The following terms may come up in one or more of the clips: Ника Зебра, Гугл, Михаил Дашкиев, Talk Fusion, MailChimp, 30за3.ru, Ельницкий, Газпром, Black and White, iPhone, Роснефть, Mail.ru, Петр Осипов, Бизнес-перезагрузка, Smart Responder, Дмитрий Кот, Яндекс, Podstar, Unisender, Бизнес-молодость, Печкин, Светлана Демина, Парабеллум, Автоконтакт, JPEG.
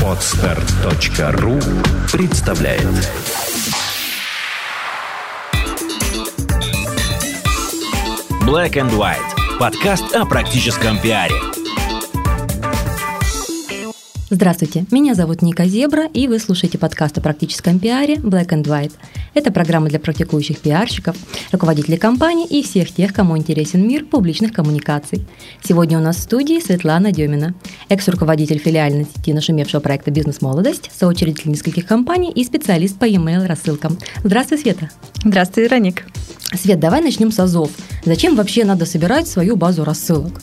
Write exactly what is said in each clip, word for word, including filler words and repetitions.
Podstar.ру представляет. Black and White. Подкаст о практическом пиаре. Здравствуйте, меня зовут Ника Зебра, и вы слушаете подкаст о практическом пиаре Black and White. Это программа для практикующих пиарщиков, руководителей компаний и всех тех, кому интересен мир публичных коммуникаций. Сегодня у нас в студии Светлана Демина, экс-руководитель филиальной сети нашумевшего проекта «Бизнес-молодость», соучредитель нескольких компаний и специалист по e-mail-рассылкам. Здравствуй, Света. Здравствуй, Вероник. Свет, давай начнем с азов. Зачем вообще надо собирать свою базу рассылок?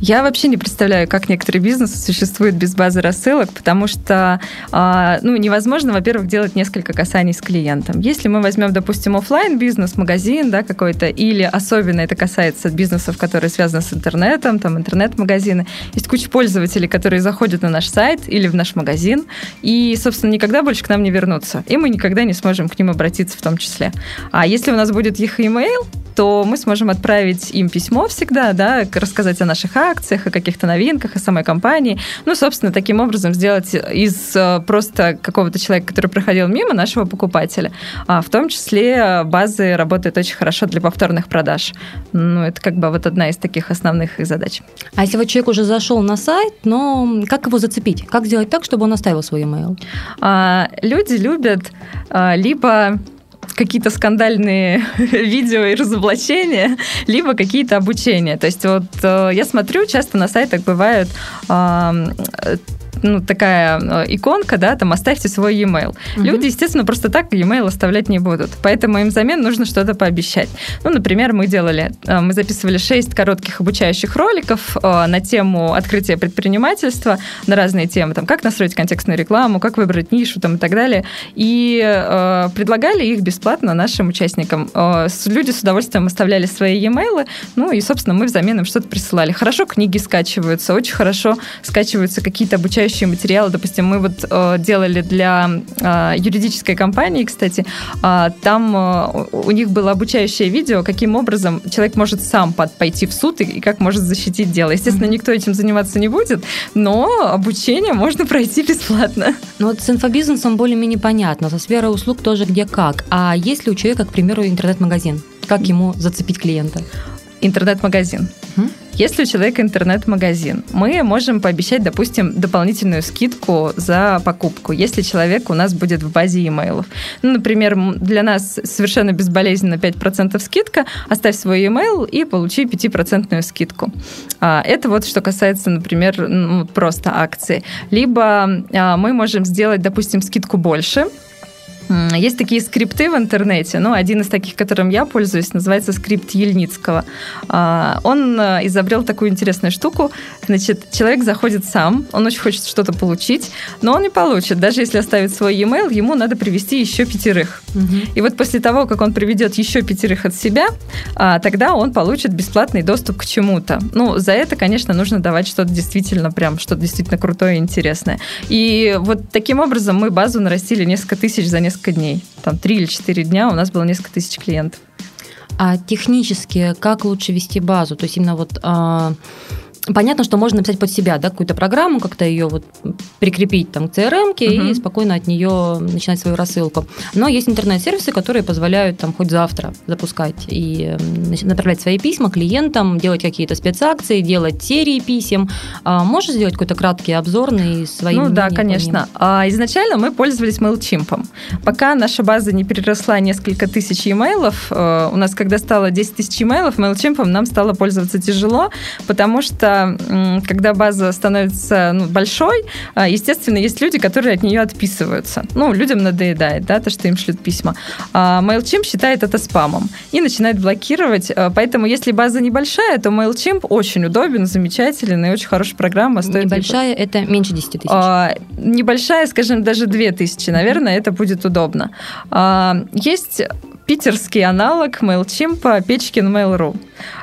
Я вообще не представляю, как некоторые бизнесы существуют без базы рассылок, потому что ну, невозможно, во-первых, делать несколько касаний с клиентом. Если мы возьмем, допустим, офлайн бизнес, магазин, да, какой-то, или особенно это касается бизнесов, которые связаны с интернетом, там интернет-магазины, есть куча пользователей, которые заходят на наш сайт или в наш магазин и, собственно, никогда больше к нам не вернутся, и мы никогда не сможем к ним обратиться в том числе. А если у нас будет их e-mail, то мы сможем отправить им письмо всегда, да, рассказать о наших акциях, о каких-то новинках, о самой компании. Ну, собственно, таким образом сделать из просто какого-то человека, который проходил мимо, нашего покупателя. А в том числе базы работают очень хорошо для повторных продаж. Ну, это как бы вот одна из таких основных их задач. А если вот человек уже зашел на сайт, но как его зацепить? Как сделать так, чтобы он оставил свой e-mail? А, люди любят а, либо... какие-то скандальные видео и разоблачения, либо какие-то обучения. То есть вот э, я смотрю, часто на сайтах бывают... Э, ну, такая иконка, да, там, оставьте свой e-mail. Uh-huh. Люди, естественно, просто так e-mail оставлять не будут, поэтому им взамен нужно что-то пообещать. Ну, например, мы делали, мы записывали шесть коротких обучающих роликов на тему открытия предпринимательства, на разные темы, там, как настроить контекстную рекламу, как выбрать нишу, там, и так далее, и э, предлагали их бесплатно нашим участникам. Э, люди с удовольствием оставляли свои e-mail, ну, и, собственно, мы взамен им что-то присылали. Хорошо книги скачиваются, очень хорошо скачиваются какие-то обучающие материалы. Допустим, мы вот э, делали для э, юридической компании, кстати, э, там э, у них было обучающее видео, каким образом человек может сам под, пойти в суд и, и как может защитить дело. Естественно, никто этим заниматься не будет, но обучение можно пройти бесплатно. Ну вот с инфобизнесом более-менее понятно, со сферой услуг тоже где как. А если у человека, к примеру, интернет-магазин, как ему зацепить клиента? Интернет-магазин. Угу. Если у человека интернет-магазин, мы можем пообещать, допустим, дополнительную скидку за покупку, если человек у нас будет в базе e-mail. Ну, например, для нас совершенно безболезненно пять процентов скидка, оставь свой e-mail и получи пять процентов скидку. Это вот что касается, например, ну, просто акции. Либо мы можем сделать, допустим, скидку больше. Есть такие скрипты в интернете, ну, один из таких, которым я пользуюсь, называется скрипт Ельницкого. Он изобрел такую интересную штуку. Значит, человек заходит сам, он очень хочет что-то получить, но он не получит. Даже если оставит свой e-mail, ему надо привести еще пятерых. Угу. И вот после того, как он приведет еще пятерых от себя, тогда он получит бесплатный доступ к чему-то. Ну, за это, конечно, нужно давать что-то действительно прям, что-то действительно крутое и интересное. И вот таким образом мы базу нарастили несколько тысяч за несколько дней. Там три или четыре дня у нас было несколько тысяч клиентов. А технически как лучше вести базу? То есть именно вот... А... Понятно, что можно написать под себя, да, какую-то программу, как-то ее вот прикрепить там, к си эр эм-ке uh-huh. и спокойно от нее начинать свою рассылку. Но есть интернет-сервисы, которые позволяют там, хоть завтра запускать и направлять свои письма клиентам, делать какие-то спецакции, делать серии писем. А можешь сделать какой-то краткий обзорный своим? Ну да, конечно. Изначально мы пользовались MailChimp. Пока наша база не переросла несколько тысяч e-mail'ов, у нас когда стало десять тысяч e-mail'ов, MailChimp нам стало пользоваться тяжело, потому что когда база становится ну, большой, естественно, есть люди, которые от нее отписываются. Ну, людям надоедает, да, то, что им шлют письма. А MailChimp считает это спамом и начинает блокировать. Поэтому, если база небольшая, то MailChimp очень удобен, замечателен и очень хорошая программа. Стоит небольшая либо... – это меньше десять тысяч? А, небольшая, скажем, даже две тысячи, наверное, это будет удобно. А, есть... питерский аналог MailChimp, Печкин, Mail.ru.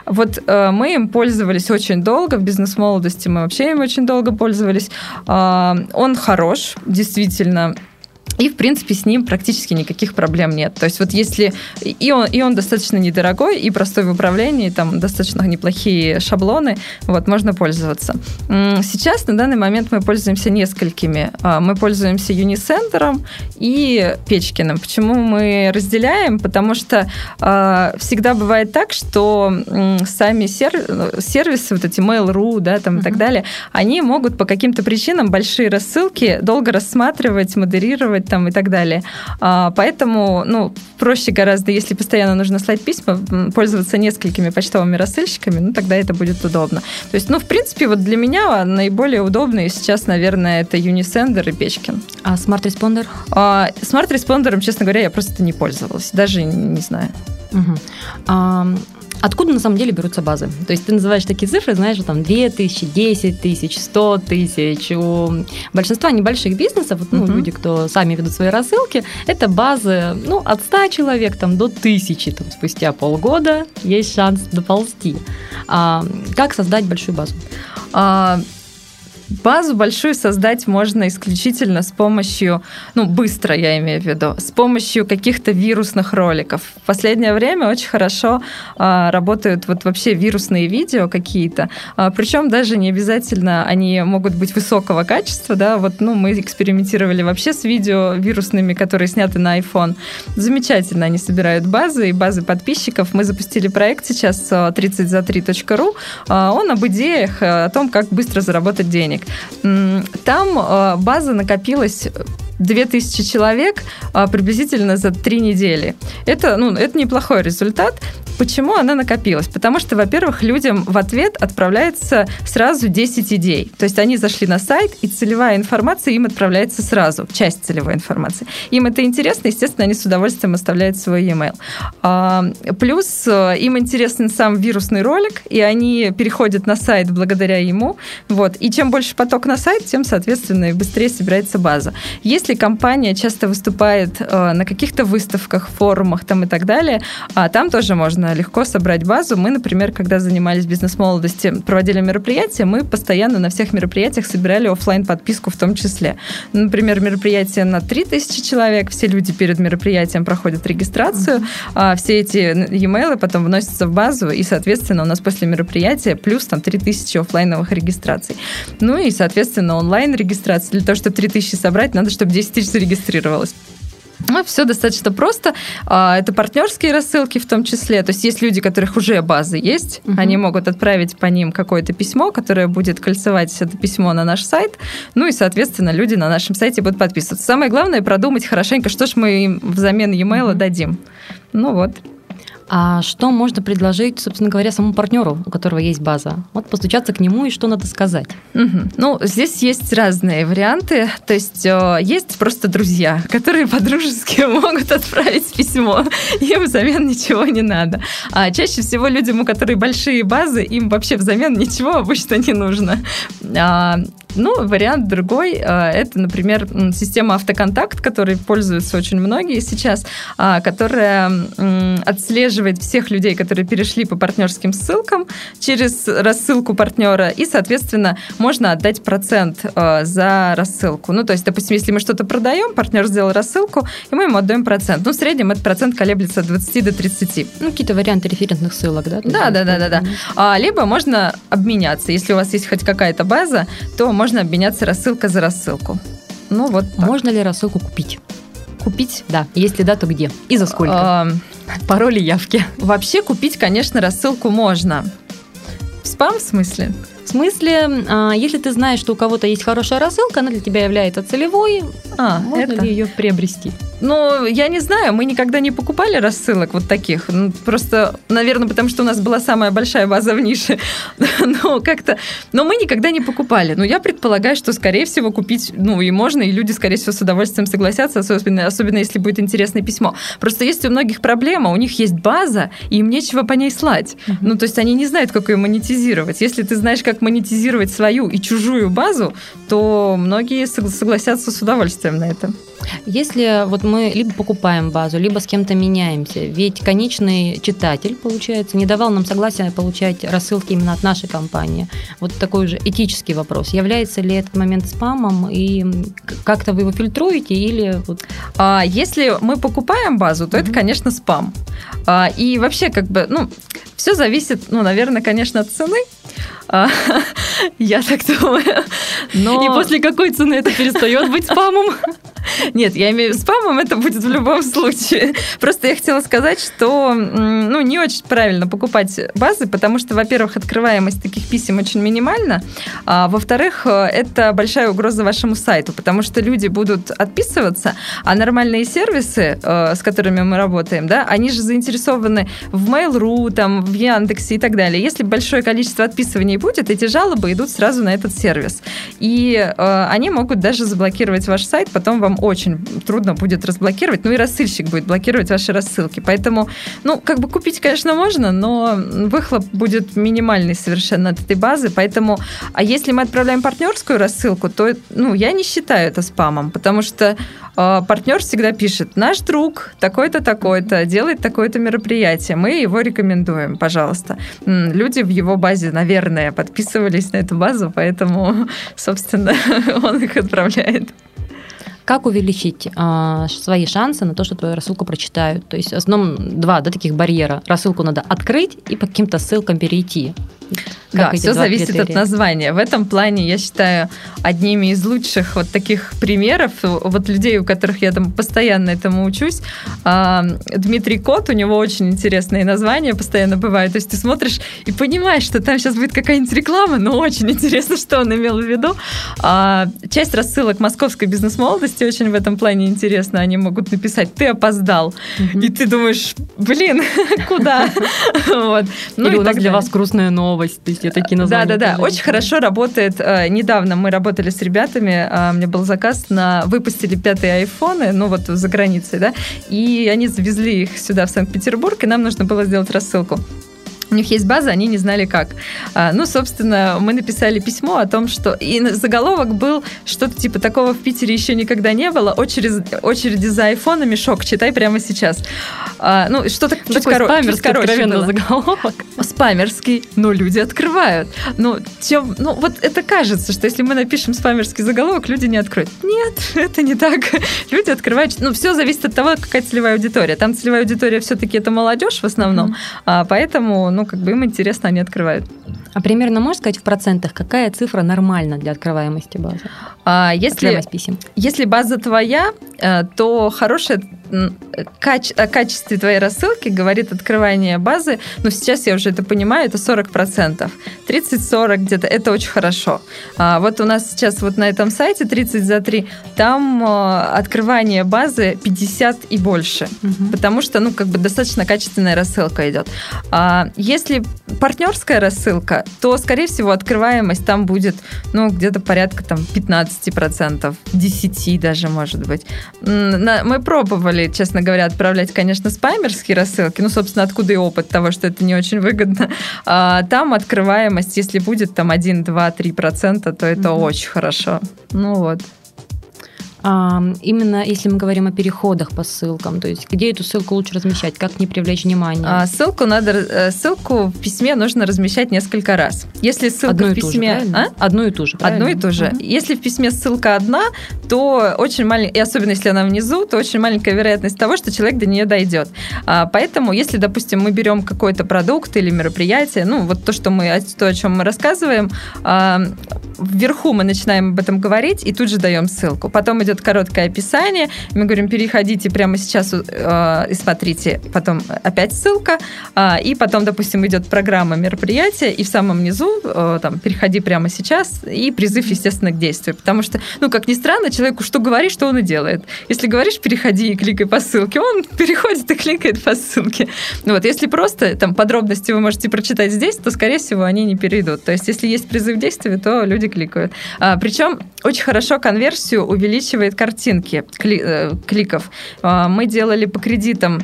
Вот э, мы им пользовались очень долго, в бизнес-молодости мы вообще им очень долго пользовались. Э, он хорош, действительно. И, в принципе, с ним практически никаких проблем нет. То есть вот если... И он, и он достаточно недорогой, и простой в управлении, там достаточно неплохие шаблоны, вот, можно пользоваться. Сейчас, на данный момент, мы пользуемся несколькими. Мы пользуемся Unisender и Печкиным. Почему мы разделяем? Потому что всегда бывает так, что сами сервисы, вот эти Mail.ru, да, там, mm-hmm. и так далее, они могут по каким-то причинам большие рассылки долго рассматривать, модерировать, там и так далее. А, поэтому, ну, проще гораздо, если постоянно нужно слать письма, пользоваться несколькими почтовыми рассылщиками, ну, тогда это будет удобно. То есть, ну, в принципе, вот для меня наиболее удобные сейчас, наверное, это Unisender и Печкин. А Smart Responder? А, Smart Responder, честно говоря, я просто не пользовалась, даже не знаю. Угу. А... Откуда на самом деле берутся базы? То есть ты называешь такие цифры, знаешь, там две тысячи, десять тысяч, сто тысяч. У большинства небольших бизнесов, ну, uh-huh. люди, кто сами ведут свои рассылки, это базы, ну, от ста человек там, до тысячи. Там, спустя полгода есть шанс доползти. А, как создать большую базу? А, базу большую создать можно исключительно с помощью, ну, быстро я имею в виду, с помощью каких-то вирусных роликов. В последнее время очень хорошо а, работают вот вообще вирусные видео какие-то, а, причем даже не обязательно они могут быть высокого качества, да, вот, ну, мы экспериментировали вообще с видео вирусными, которые сняты на iPhone. Замечательно, они собирают базы и базы подписчиков. Мы запустили проект сейчас тридцать за три точка ру, а, он об идеях, о том, как быстро заработать денег. Там база накопилась две тысячи человек приблизительно за три недели. Это, ну, это неплохой результат. Почему она накопилась? Потому что, во-первых, людям в ответ отправляется сразу десять идей. То есть они зашли на сайт, и целевая информация им отправляется сразу, часть целевой информации. Им это интересно, естественно, они с удовольствием оставляют свой e-mail. Плюс им интересен сам вирусный ролик, и они переходят на сайт благодаря ему. Вот. И чем больше поток на сайт, тем, соответственно, и быстрее собирается база. Если компания часто выступает на каких-то выставках, форумах там и так далее, там тоже можно легко собрать базу. Мы, например, когда занимались бизнес-молодостью, проводили мероприятия, мы постоянно на всех мероприятиях собирали офлайн-подписку в том числе. Например, мероприятие на три тысячи человек, все люди перед мероприятием проходят регистрацию, mm-hmm. все эти e-mailы потом вносятся в базу, и, соответственно, у нас после мероприятия плюс там три тысячи офлайновых регистраций. Ну и, соответственно, онлайн-регистрации. Для того, чтобы три тысячи собрать, надо, чтобы десять тысяч зарегистрировалось. Ну, все достаточно просто. Это партнерские рассылки в том числе. То есть есть люди, у которых уже базы есть. Uh-huh. Они могут отправить по ним какое-то письмо, которое будет кольцевать это письмо на наш сайт. Ну и, соответственно, люди на нашем сайте будут подписываться. Самое главное – продумать хорошенько, что же мы им взамен e-mail uh-huh. дадим. Ну вот. А что можно предложить, собственно говоря, самому партнеру, у которого есть база? Вот постучаться к нему и что надо сказать? Угу. Ну, здесь есть разные варианты. То есть есть просто друзья, которые по-дружески могут отправить письмо. Им взамен ничего не надо. А чаще всего людям, у которых большие базы, им вообще взамен ничего обычно не нужно. А, ну, вариант другой. Это, например, система Автоконтакт, которой пользуются очень многие сейчас, которая отслеживает всех людей, которые перешли по партнерским ссылкам через рассылку партнера, и, соответственно, можно отдать процент э, за рассылку. Ну, то есть, допустим, если мы что-то продаем, партнер сделал рассылку, и мы ему отдаем процент. Ну, в среднем этот процент колеблется от двадцати до тридцати. Ну, какие-то варианты референтных ссылок, да? Да, да, да, да, да. А, либо можно обменяться. Если у вас есть хоть какая-то база, то можно обменяться рассылка за рассылку. Ну, вот так. Можно ли рассылку купить? Купить? Да. Если да, то где? И за сколько? А, пароли, явки. Вообще купить, конечно, рассылку можно. В спам в смысле? В смысле, если ты знаешь, что у кого-то есть хорошая рассылка, она для тебя является целевой, а, можно это? ли ее приобрести? Ну, я не знаю, мы никогда не покупали рассылок вот таких. Ну, просто, наверное, потому что у нас была самая большая база в нише. Но как-то... Но мы никогда не покупали. Но я предполагаю, что, скорее всего, купить, ну, и можно, и люди, скорее всего, с удовольствием согласятся, особенно, особенно если будет интересное письмо. Просто есть у многих проблема, у них есть база, и им нечего по ней слать. Uh-huh. Ну, то есть они не знают, как ее монетизировать. Если ты знаешь, как монетизировать свою и чужую базу, то многие согласятся с удовольствием на это. Если вот мы либо покупаем базу, либо с кем-то меняемся, ведь конечный читатель, получается, не давал нам согласия получать рассылки именно от нашей компании. Вот такой же этический вопрос. Является ли этот момент спамом и как-то вы его фильтруете или... Вот... А, если мы покупаем базу, то mm-hmm. это, конечно, спам. А, и вообще, как бы, ну, все зависит, ну, наверное, конечно, от цены. Я так думаю. Но... И после какой цены это перестает быть спамом? Нет, я имею в виду, спамом это будет в любом случае. Просто я хотела сказать, что ну, не очень правильно покупать базы, потому что, во-первых, открываемость таких писем очень минимальна, а, во-вторых, это большая угроза вашему сайту, потому что люди будут отписываться, а нормальные сервисы, с которыми мы работаем, да, они же заинтересованы в Mail.ru, там, в Яндексе и так далее. Если большое количество отписываний будет, эти жалобы идут сразу на этот сервис. И э, они могут даже заблокировать ваш сайт, потом вам очень трудно будет разблокировать, ну и рассылщик будет блокировать ваши рассылки. Поэтому, ну, как бы купить, конечно, можно, но выхлоп будет минимальный совершенно от этой базы, поэтому, а если мы отправляем партнерскую рассылку, то, ну, я не считаю это спамом, потому что э, партнер всегда пишет, наш друг такой-то, такой-то, делает такое-то мероприятие, мы его рекомендуем, пожалуйста. Люди в его базе, наверное, подписывались на эту базу, поэтому, собственно, он их отправляет. Как увеличить а, свои шансы на то, что твою рассылку прочитают? То есть, в основном, два да, таких барьера. Рассылку надо открыть и по каким-то ссылкам перейти. Как да, все зависит критерия? От названия. В этом плане, я считаю, одними из лучших вот таких примеров, вот людей, у которых я там постоянно этому учусь, Дмитрий Кот, у него очень интересные названия постоянно бывают. То есть ты смотришь и понимаешь, что там сейчас будет какая-нибудь реклама, но очень интересно, что он имел в виду. Часть рассылок московской бизнес-молодости очень в этом плане интересна. Они могут написать «ты опоздал», mm-hmm. и ты думаешь, блин, куда? Или у нас для вас грустная новость. То есть я такие названия. Да, да, да. Очень хорошо работает. Недавно мы работали с ребятами. У меня был заказ на... Выпустили пятые айфоны, ну вот за границей, да. И они завезли их сюда, в Санкт-Петербург, и нам нужно было сделать рассылку. У них есть база, они не знали как. Ну, собственно, мы написали письмо о том, что... И заголовок был что-то типа «Такого в Питере еще никогда не было. Очередь, очереди за айфонами. Шок. Читай прямо сейчас». Ну, что-то чуть, коро... чуть короче было. Заголовок. Спамерский, но люди открывают. Ну, чем... ну, вот это кажется, что если мы напишем спамерский заголовок, люди не откроют. Нет, это не так. Люди открывают... Ну, все зависит от того, какая целевая аудитория. Там целевая аудитория все-таки это молодежь в основном, mm-hmm. поэтому... ну, как бы им интересно, они открывают. А примерно можешь сказать в процентах, какая цифра нормальна для открываемости базы? А, если, открываемость писем. Если база твоя, то хорошее каче, о качестве твоей рассылки говорит открывание базы, но сейчас я уже это понимаю, это сорок процентов. тридцать-сорок где-то, это очень хорошо. А, вот у нас сейчас вот на этом сайте тридцать за три, там открывание базы пятьдесят и больше, угу. потому что, ну, как бы достаточно качественная рассылка идет. А, если партнерская рассылка, то, скорее всего, открываемость там будет, ну, где-то порядка там пятнадцать процентов, десять процентов даже, может быть. Мы пробовали, честно говоря, отправлять, конечно, спамерские рассылки, ну, собственно, откуда и опыт того, что это не очень выгодно. А там открываемость, если будет там один, два, три процента, то это mm-hmm. очень хорошо. Ну, вот. Именно если мы говорим о переходах по ссылкам, то есть где эту ссылку лучше размещать, как не привлечь внимание? Ссылку, надо, ссылку в письме нужно размещать несколько раз. Если ссылка одну в письме... Же, а? Одну и ту же, правильно? Одну и ту же. Uh-huh. Если в письме ссылка одна, то очень маленькая, и особенно если она внизу, то очень маленькая вероятность того, что человек до нее дойдет. Поэтому, если, допустим, мы берем какой-то продукт или мероприятие, ну, вот то, что мы, то, о чем мы рассказываем, вверху мы начинаем об этом говорить и тут же даем ссылку. Потом идет короткое описание, мы говорим, переходите прямо сейчас э, и смотрите, потом опять ссылка, э, и потом, допустим, идет программа мероприятия, и в самом низу, э, там, переходи прямо сейчас, и призыв, естественно, к действию, потому что, ну, как ни странно, человеку что говоришь, что он и делает. Если говоришь, переходи и кликай по ссылке, он переходит и кликает по ссылке. Ну, вот, если просто, там, подробности вы можете прочитать здесь, то, скорее всего, они не перейдут. То есть, если есть призыв к действию, то люди кликают. А, причем очень хорошо конверсию увеличивает картинки кли, э, кликов. Мы делали по кредитам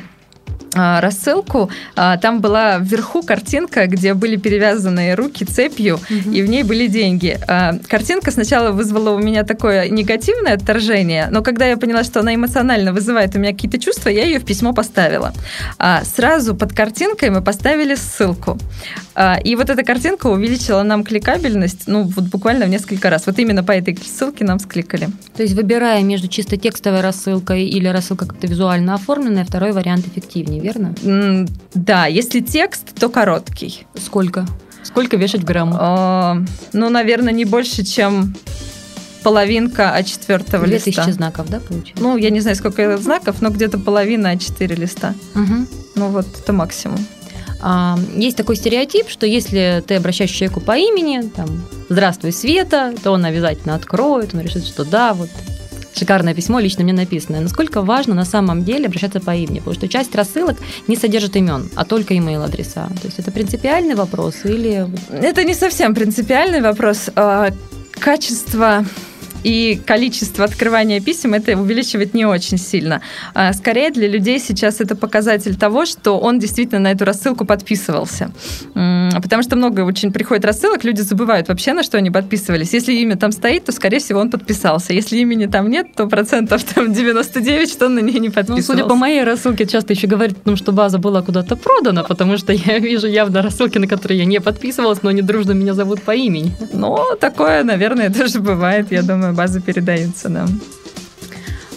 рассылку, там была вверху картинка, где были перевязаны руки цепью, mm-hmm. и в ней были деньги. Картинка сначала вызвала у меня такое негативное отторжение, но когда я поняла, что она эмоционально вызывает у меня какие-то чувства, я ее в письмо поставила. Сразу под картинкой мы поставили ссылку. И вот эта картинка увеличила нам кликабельность, ну, вот буквально в несколько раз. Вот именно по этой ссылке нам скликали. То есть, выбирая между чисто текстовой рассылкой или рассылкой как-то визуально оформленной, второй вариант эффективнее, верно? Mm, да, если текст, то короткий. Сколько? Сколько вешать в граммах? Uh, ну, наверное, не больше, чем... половинка а четыре листа. две тысячи знаков, да, получилось? Ну, я не знаю, сколько знаков, но где-то половина а четыре листа. Угу. Ну, вот это максимум. А, есть такой стереотип, что если ты обращаешься к человеку по имени, там, «Здравствуй, Света», то он обязательно откроет, он решит, что да, вот, шикарное письмо лично мне написанное. Насколько важно на самом деле обращаться по имени? Потому что часть рассылок не содержит имен, а только имейл-адреса. То есть это принципиальный вопрос или... Это не совсем принципиальный вопрос. А качество... И количество открывания писем это увеличивает не очень сильно. Скорее, для людей сейчас это показатель того, что он действительно на эту рассылку подписывался. Потому что много очень приходит рассылок, люди забывают вообще, на что они подписывались. Если имя там стоит, то, скорее всего, он подписался. Если имени там нет, то процентов там девяносто девять, что он на нее не подписывался. Ну, судя по моей рассылке, часто еще говорят, ну, что база была куда-то продана, потому что я вижу явно рассылки, на которые я не подписывалась, но они дружно меня зовут по имени. Ну, такое, наверное, тоже бывает, я думаю. База передается нам.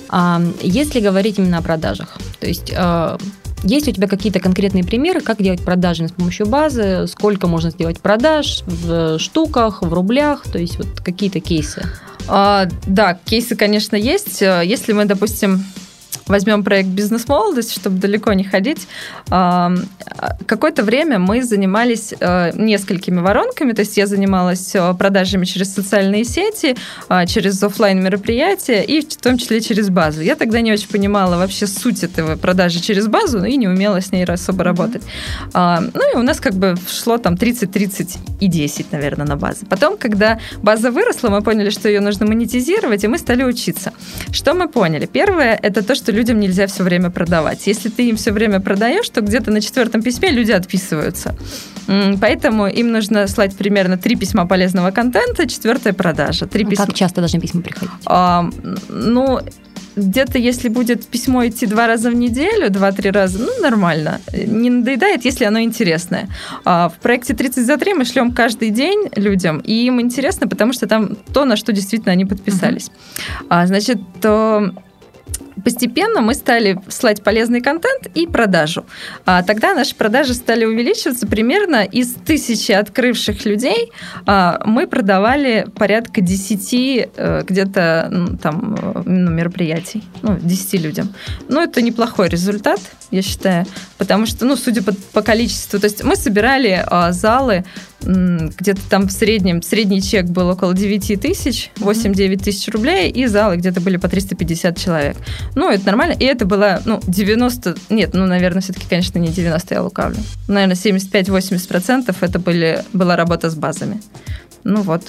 А, если говорить именно о продажах, то есть э, есть у тебя какие-то конкретные примеры, как делать продажи с помощью базы, сколько можно сделать продаж в штуках, в рублях, то есть вот какие-то кейсы? А, да, кейсы, конечно, есть. Если мы, допустим, возьмем проект «Бизнес-молодость», чтобы далеко не ходить. Какое-то время мы занимались несколькими воронками, то есть я занималась продажами через социальные сети, через офлайн-мероприятия и в том числе через базу. Я тогда не очень понимала вообще суть этого продажи через базу, ну и не умела с ней особо работать. Ну и у нас как бы шло там тридцать, тридцать и десять, наверное, на базу. Потом, когда база выросла, мы поняли, что ее нужно монетизировать, и мы стали учиться. Что мы поняли? Первое, это то, что людям нельзя все время продавать. Если ты им все время продаешь, то где-то на четвертом письме люди отписываются. Поэтому им нужно слать примерно три письма полезного контента, четвертая продажа. Три а письма. Как часто должны письма приходить? А, ну... Где-то, если будет письмо идти два раза в неделю, два-три раза, ну, нормально. Не надоедает, если оно интересное. В проекте тридцать за три мы шлем каждый день людям, и им интересно, потому что там то, на что действительно они подписались. Uh-huh. Значит, постепенно мы стали слать полезный контент и продажу. А тогда наши продажи стали увеличиваться. Примерно из тысячи открывших людей а, мы продавали порядка десяти а, где-то ну, там, ну, мероприятий. Ну, десяти людям. Ну, это неплохой результат, я считаю. Потому что, ну, судя по, по количеству... То есть мы собирали а, залы... где-то там в среднем, средний чек был около девять тысяч, восемь-девять тысяч рублей, и залы где-то были по триста пятьдесят человек. Ну, это нормально, и это было, ну, девяносто, нет, ну, наверное, все-таки, конечно, не девяносто, я лукавлю. Наверное, семьдесят пять-восемьдесят процентов это были, была работа с базами. Ну, вот.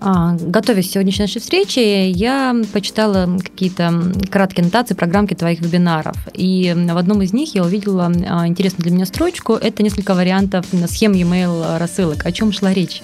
Готовясь к сегодняшней нашей встрече, я почитала какие-то краткие аннотации, программки твоих вебинаров. И в одном из них я увидела интересную для меня строчку. Это несколько вариантов схем e-mail рассылок. О чем шла речь?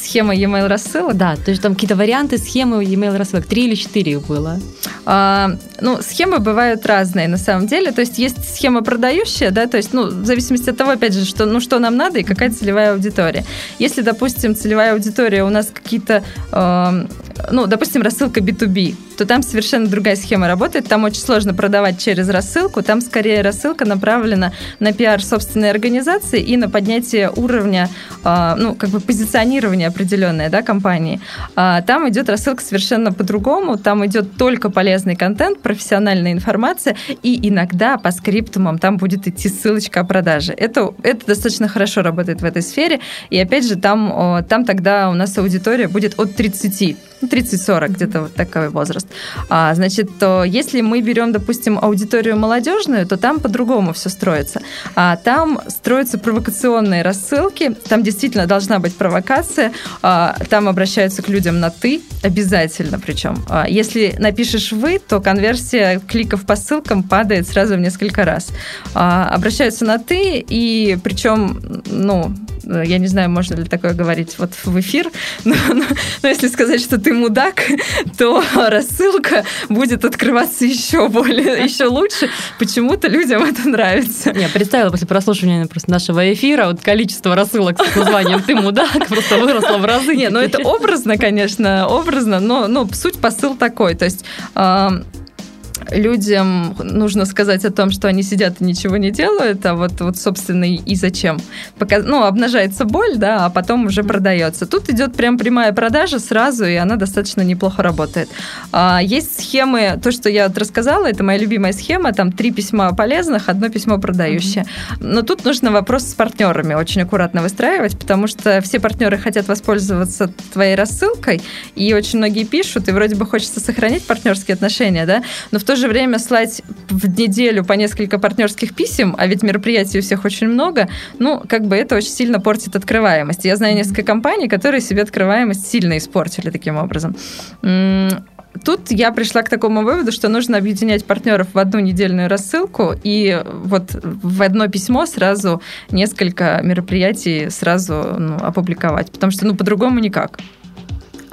Схема e-mail рассылок? Да, то есть там какие-то варианты схемы e-mail рассылок. Три или четыре их было. А, ну, схемы бывают разные на самом деле. То есть есть схема продающая, да, то есть, ну, в зависимости от того, опять же, что, ну, что нам надо и какая целевая аудитория. Если, допустим, целевая аудитория у нас какие-то, э, ну, допустим, рассылка би ту би, то там совершенно другая схема работает. Там очень сложно продавать через рассылку. Там скорее рассылка направлена на пиар собственной организации и на поднятие уровня, э, ну, как бы позиционирования определенная, да, компании. А, там идет рассылка совершенно по-другому, там идет только полезный контент, профессиональная информация, и иногда по скриптумам там будет идти ссылочка о продаже. Это, это достаточно хорошо работает в этой сфере, и опять же, там, там тогда у нас аудитория будет от тридцати тридцать сорок, где-то вот такой возраст. А, значит, то если мы берем, допустим, аудиторию молодежную, то там по-другому все строится. А, там строятся провокационные рассылки, там действительно должна быть провокация, а, там обращаются к людям на «ты», обязательно причем. А, если напишешь «вы», то конверсия кликов по ссылкам падает сразу в несколько раз. А, обращаются на «ты», и причем, ну, я не знаю, можно ли такое говорить вот в эфир, но, но, но если сказать, что ты мудак, то рассылка будет открываться еще более, еще лучше. Почему-то людям это нравится. Я представила после прослушивания просто нашего эфира вот количество рассылок с названием «ты мудак» просто выросло в разы. Не, ну это образно, конечно, образно, но, но суть, посыл такой, то есть... Э- Людям нужно сказать о том, что они сидят и ничего не делают, а вот, вот собственно, и зачем. Пока, ну, обнажается боль, да, а потом уже продается. Тут идет прям прямая продажа сразу, и она достаточно неплохо работает. А, есть схемы, то, что я вот рассказала, это моя любимая схема, там три письма полезных, одно письмо продающее. Но тут нужно вопрос с партнерами очень аккуратно выстраивать, потому что все партнеры хотят воспользоваться твоей рассылкой, и очень многие пишут, и вроде бы хочется сохранить партнерские отношения, да, но в то В то же время слать в неделю по несколько партнерских писем, а ведь мероприятий у всех очень много, ну, как бы это очень сильно портит открываемость. Я знаю несколько компаний, которые себе открываемость сильно испортили таким образом. Тут я пришла к такому выводу, что нужно объединять партнеров в одну недельную рассылку и вот в одно письмо сразу несколько мероприятий сразу, ну, опубликовать, потому что, ну, по-другому никак.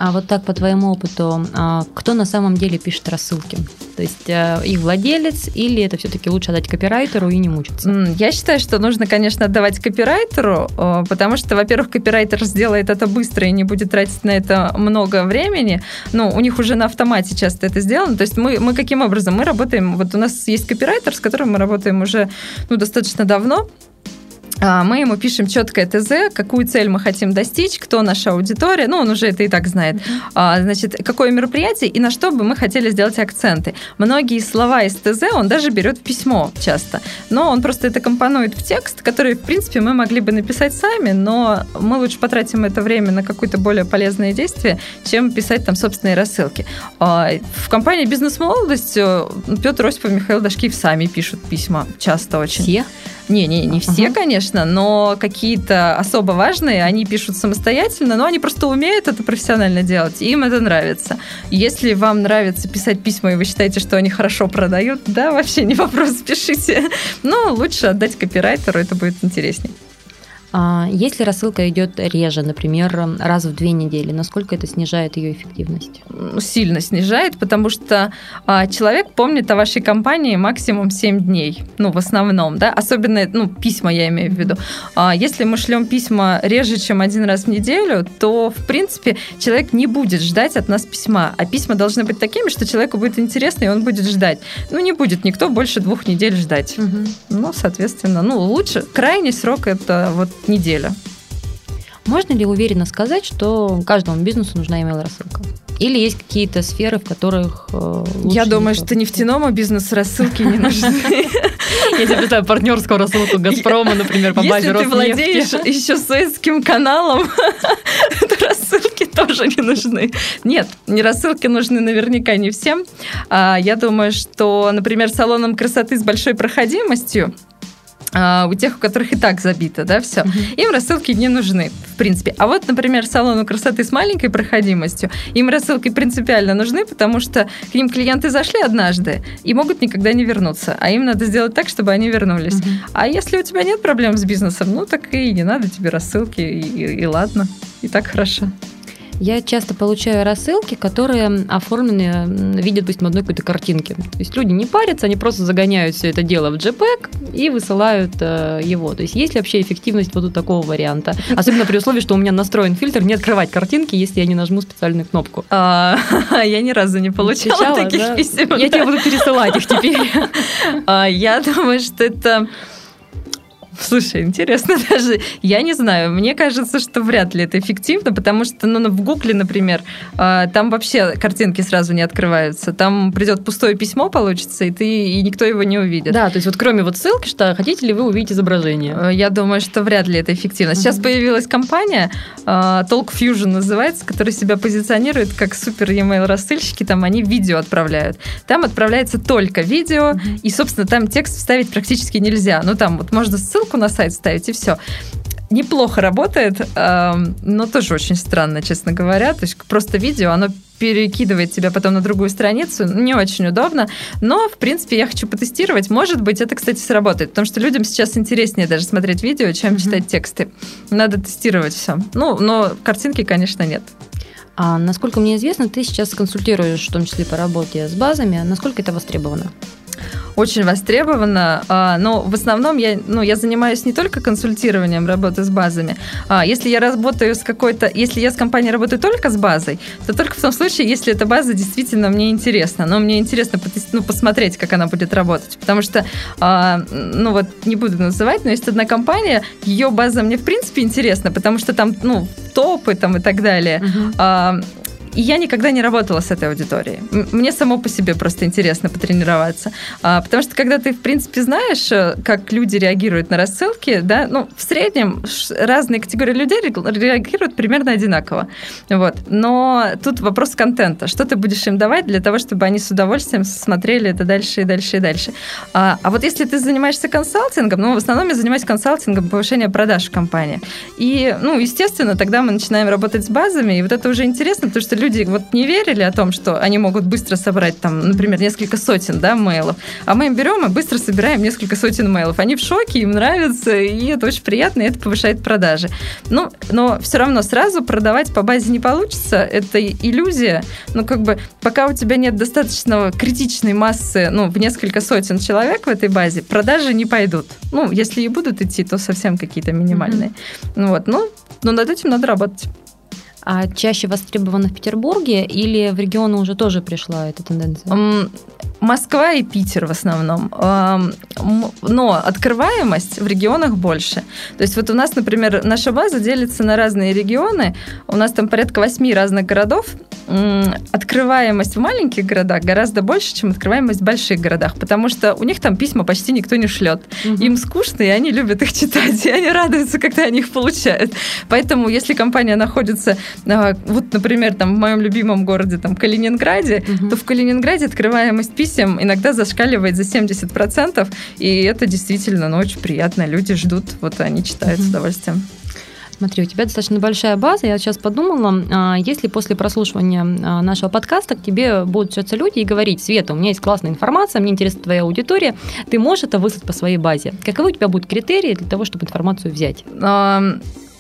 А вот так, по твоему опыту, кто на самом деле пишет рассылки? То есть их владелец, или это все-таки лучше отдать копирайтеру и не мучиться? Я считаю, что нужно, конечно, отдавать копирайтеру, потому что, во-первых, копирайтер сделает это быстро и не будет тратить на это много времени. Ну, у них уже на автомате часто это сделано. То есть мы, мы каким образом? Мы работаем... Вот у нас есть копирайтер, с которым мы работаем уже, ну, достаточно давно. Мы ему пишем четкое ТЗ, какую цель мы хотим достичь, кто наша аудитория, ну, он уже это и так знает, mm-hmm. значит, какое мероприятие и на что бы мы хотели сделать акценты. Многие слова из ТЗ он даже берет в письмо часто, но он просто это компонует в текст, который, в принципе, мы могли бы написать сами, но мы лучше потратим это время на какое-то более полезное действие, чем писать там собственные рассылки. В компании «Бизнес-молодость» Петр Осипов и Михаил Дашкиев сами пишут письма, часто очень. Все? Не, не, не все, uh-huh. конечно, но какие-то особо важные они пишут самостоятельно, но они просто умеют это профессионально делать, и им это нравится. Если вам нравится писать письма, и вы считаете, что они хорошо продают, да, вообще не вопрос, пишите. Но лучше отдать копирайтеру, это будет интереснее. А если рассылка идет реже, например, раз в две недели, насколько это снижает ее эффективность? Сильно снижает, потому что а, человек помнит о вашей компании максимум семь дней, ну, в основном, да, особенно, ну, письма я имею в виду. А, если мы шлем письма реже, чем один раз в неделю, то, в принципе, человек не будет ждать от нас письма, а письма должны быть такими, что человеку будет интересно, и он будет ждать. Ну, не будет никто больше двух недель ждать. Угу. Ну, соответственно, ну, лучше, крайний срок – это вот неделя. Можно ли уверенно сказать, что каждому бизнесу нужна email-рассылка? Или есть какие-то сферы, в которых лучше... Я думаю, что нефтяному бизнесу рассылки не нужны. Я тебе представляю партнерскую рассылку «Газпрома», например, по базе Роснефти. Если ты владеешь еще Суэцким каналом, то рассылки тоже не нужны. Нет, рассылки нужны наверняка не всем. Я думаю, что, например, салоном красоты с большой проходимостью, Uh, у тех, у которых и так забито, да, все, uh-huh. им рассылки не нужны, в принципе. А вот, например, салону красоты с маленькой проходимостью, им рассылки принципиально нужны, потому что к ним клиенты зашли однажды и могут никогда не вернуться, а им надо сделать так, чтобы они вернулись. Uh-huh. А если у тебя нет проблем с бизнесом, ну, так и не надо тебе рассылки, и, и, и ладно, и так хорошо. Я часто получаю рассылки, которые оформлены в виде, допустим, одной какой-то картинки. То есть люди не парятся, они просто загоняют все это дело в JPEG и высылают э, его. То есть есть ли вообще эффективность вот у такого варианта? Особенно при условии, что у меня настроен фильтр не открывать картинки, если я не нажму специальную кнопку. Я ни разу не получала таких писем. Я тебе буду пересылать их теперь. Я думаю, что это... Слушай, интересно даже. Я не знаю. Мне кажется, что вряд ли это эффективно, потому что ну, в Гугле, например, там вообще картинки сразу не открываются. Там придет пустое письмо, получится, и, ты, и никто его не увидит. Да, то есть вот кроме вот ссылки, что хотите ли вы увидеть изображение? Я думаю, что вряд ли это эффективно. Сейчас mm-hmm. появилась компания, Talk Fusion называется, которая себя позиционирует как супер e-mail рассылщики. Там они видео отправляют. Там отправляется только видео, mm-hmm. и, собственно, там текст вставить практически нельзя. Ну, там вот можно ссылку на сайт ставить, и все. Неплохо работает, но тоже очень странно, честно говоря. То есть просто видео, оно перекидывает тебя потом на другую страницу. Не очень удобно, но, в принципе, я хочу потестировать. Может быть, это, кстати, сработает, потому что людям сейчас интереснее даже смотреть видео, чем mm-hmm. читать тексты. Надо тестировать все. Ну, но картинки, конечно, нет. А насколько мне известно, ты сейчас консультируешь, в том числе по работе с базами. Насколько это востребовано? Очень востребовано, но в основном я, ну, я занимаюсь не только консультированием работы с базами. Если я работаю с какой-то, если я с компанией работаю только с базой, то только в том случае, если эта база действительно мне интересна. Но мне интересно ну, посмотреть, как она будет работать, потому что, ну вот не буду называть, но есть одна компания, ее база мне в принципе интересна, потому что там ну, топы там, и так далее. Uh-huh. И я никогда не работала с этой аудиторией. Мне само по себе просто интересно потренироваться. А, потому что, когда ты, в принципе, знаешь, как люди реагируют на рассылки, да, ну, в среднем разные категории людей реагируют примерно одинаково. Вот. Но тут вопрос контента. Что ты будешь им давать для того, чтобы они с удовольствием смотрели это дальше и дальше и дальше. А, а вот если ты занимаешься консалтингом, ну, в основном я занимаюсь консалтингом повышения продаж в компании. И, ну, естественно, тогда мы начинаем работать с базами, и вот это уже интересно, потому что люди вот не верили о том, что они могут быстро собрать, там, например, несколько сотен да, мейлов, а мы им берем и быстро собираем несколько сотен мейлов. Они в шоке, им нравится, и это очень приятно, и это повышает продажи. Ну, но все равно сразу продавать по базе не получится, это иллюзия. Ну, как бы, пока у тебя нет достаточно критичной массы, ну, в несколько сотен человек в этой базе, продажи не пойдут. Ну, если и будут идти, то совсем какие-то минимальные. Mm-hmm. Вот, ну, но над этим надо работать. А чаще востребовано в Петербурге или в регионы уже тоже пришла эта тенденция? Москва и Питер в основном. Но открываемость в регионах больше. То есть вот у нас, например, наша база делится на разные регионы. У нас там порядка восьми разных городов. Открываемость в маленьких городах гораздо больше, чем открываемость в больших городах, потому что у них там письма почти никто не шлет. Угу. Им скучно, и они любят их читать, и они радуются, когда они их получают. Поэтому если компания находится... Вот, например, там, в моем любимом городе там, Калининграде, угу. то в Калининграде открываемость писем иногда зашкаливает за семьдесят процентов, и это действительно ну, очень приятно. Люди ждут, вот они читают угу. с удовольствием. Смотри, у тебя достаточно большая база. Я сейчас подумала, если после прослушивания нашего подкаста к тебе будут общаться люди и говорить: Света, у меня есть классная информация, мне интересна твоя аудитория, ты можешь это выслать по своей базе. Каковы у тебя будут критерии для того, чтобы информацию взять?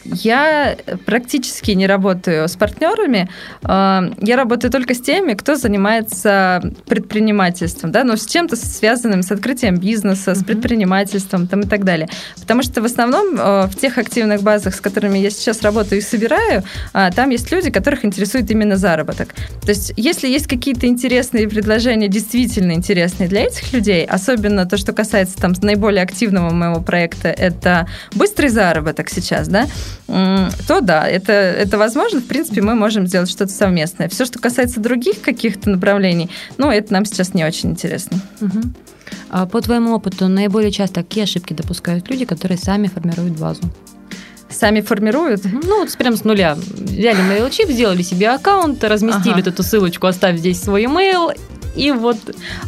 Я практически не работаю с партнерами. Я работаю только с теми, кто занимается предпринимательством, да, ну, с чем-то связанным с открытием бизнеса, с предпринимательством там, и так далее. Потому что в основном в тех активных базах, с которыми я сейчас работаю и собираю, там есть люди, которых интересует именно заработок. То есть если есть какие-то интересные предложения, действительно интересные для этих людей, особенно то, что касается там, наиболее активного моего проекта, это быстрый заработок сейчас, да, то да, это, это возможно. В принципе, мы можем сделать что-то совместное. Все, что касается других каких-то направлений, ну, это нам сейчас не очень интересно. Угу. А по твоему опыту, наиболее часто какие ошибки допускают люди, которые сами формируют базу? Сами формируют? Ну, вот прям с нуля. Взяли MailChimp, сделали себе аккаунт, разместили ага. эту ссылочку, оставь здесь свой email. И вот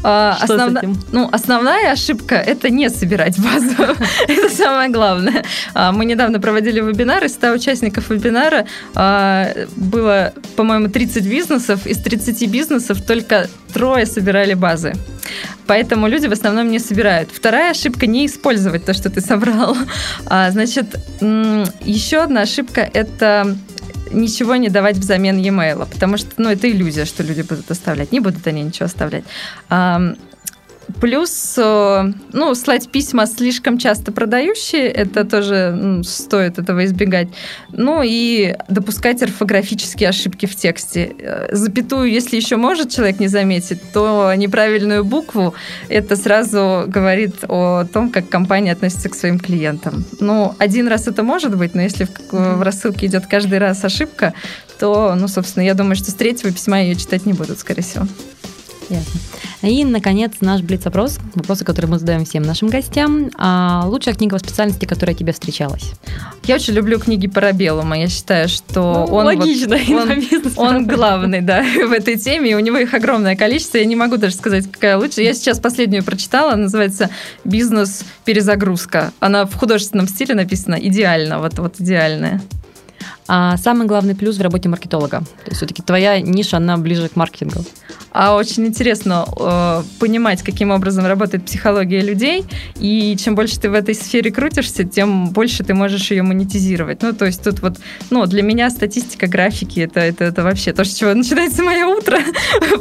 а, основна... ну, основная ошибка – это не собирать базу. Это самое главное. А, мы недавно проводили вебинар, из ста участников вебинара а, было, по-моему, тридцать бизнесов. Из тридцати бизнесов только трое собирали базы. Поэтому люди в основном не собирают. Вторая ошибка – не использовать то, что ты собрал. А, значит, м- еще одна ошибка – это... ничего не давать взамен e-mail, потому что ну, это иллюзия, что люди будут оставлять. Не будут они ничего оставлять. А, Плюс, ну, слать письма слишком часто продающие, это тоже, ну, стоит этого избегать. Ну, и допускать орфографические ошибки в тексте. Запятую, если еще может человек не заметить, то неправильную букву, это сразу говорит о том, как компания относится к своим клиентам. Ну, один раз это может быть, но если в рассылке идет каждый раз ошибка, то, ну, собственно, я думаю, что с третьего письма ее читать не будут, скорее всего. Ясно. И, наконец, наш блиц-опрос. Вопросы, которые мы задаем всем нашим гостям. А лучшая книга по специальности, которая тебе встречалась? Я очень люблю книги Парабеллума. Я считаю, что ну, он, логично, вот, он, он главный, да, в этой теме. И у него их огромное количество. Я не могу даже сказать, какая лучшая. Я сейчас последнюю прочитала. Она называется «Бизнес-перезагрузка». Она в художественном стиле написана идеально. Вот, вот идеальная. А самый главный плюс в работе маркетолога? То есть все-таки твоя ниша, она ближе к маркетингу. А очень интересно э, понимать, каким образом работает психология людей, и чем больше ты в этой сфере крутишься, тем больше ты можешь ее монетизировать. Ну, то есть тут вот, ну, для меня статистика, графики, это, это, это вообще то, с чего начинается мое утро,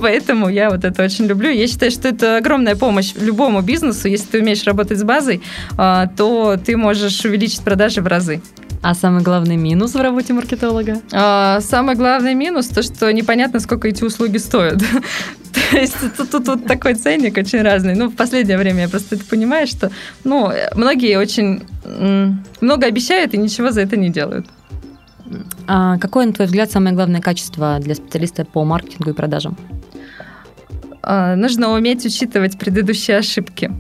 поэтому я вот это очень люблю. Я считаю, что это огромная помощь любому бизнесу. Если ты умеешь работать с базой, э, то ты можешь увеличить продажи в разы. А самый главный минус в работе маркетолога? А, самый главный минус то, что непонятно, сколько эти услуги стоят. То есть тут, тут, тут такой ценник очень разный. Ну, в последнее время я просто это понимаю, что, ну, многие очень м- много обещают и ничего за это не делают. А какое, на твой взгляд, самое главное качество для специалиста по маркетингу и продажам? А, нужно уметь учитывать предыдущие ошибки.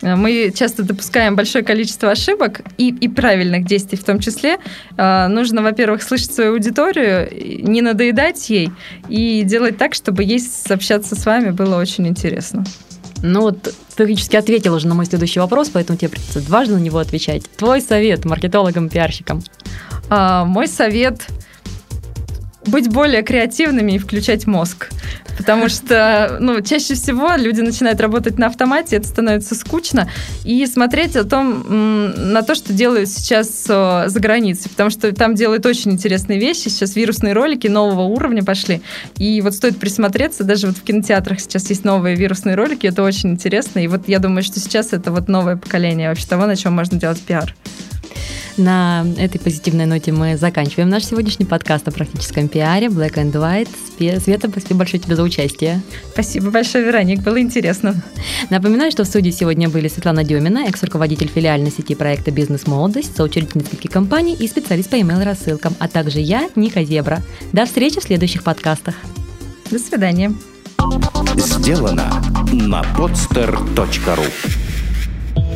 Мы часто допускаем большое количество ошибок и, и правильных действий в том числе. Нужно, во-первых, слышать свою аудиторию, не надоедать ей и делать так, чтобы ей общаться с вами было очень интересно. Ну вот, ты фактически ответила уже на мой следующий вопрос, поэтому тебе придется дважды на него отвечать. Твой совет маркетологам, пиарщикам? А, мой совет – быть более креативными и включать мозг. Потому что, ну, чаще всего люди начинают работать на автомате, это становится скучно, и смотреть о том, на то, что делают сейчас за границей, потому что там делают очень интересные вещи, сейчас вирусные ролики нового уровня пошли, и вот стоит присмотреться, даже вот в кинотеатрах сейчас есть новые вирусные ролики, это очень интересно, и вот я думаю, что сейчас это вот новое поколение вообще того, на чем можно делать пиар. На этой позитивной ноте мы заканчиваем наш сегодняшний подкаст о практическом пиаре Black and White. Света, спасибо большое тебе за участие. Спасибо большое, Вероник, было интересно. Напоминаю, что в студии сегодня были Светлана Демина, экс-руководитель филиальной сети проекта «Бизнес-молодость», соучредитель нескольких компаний и специалист по email-рассылкам, а также я, Ника Зебра. До встречи в следующих подкастах. До свидания. Сделано на подстер точка ру.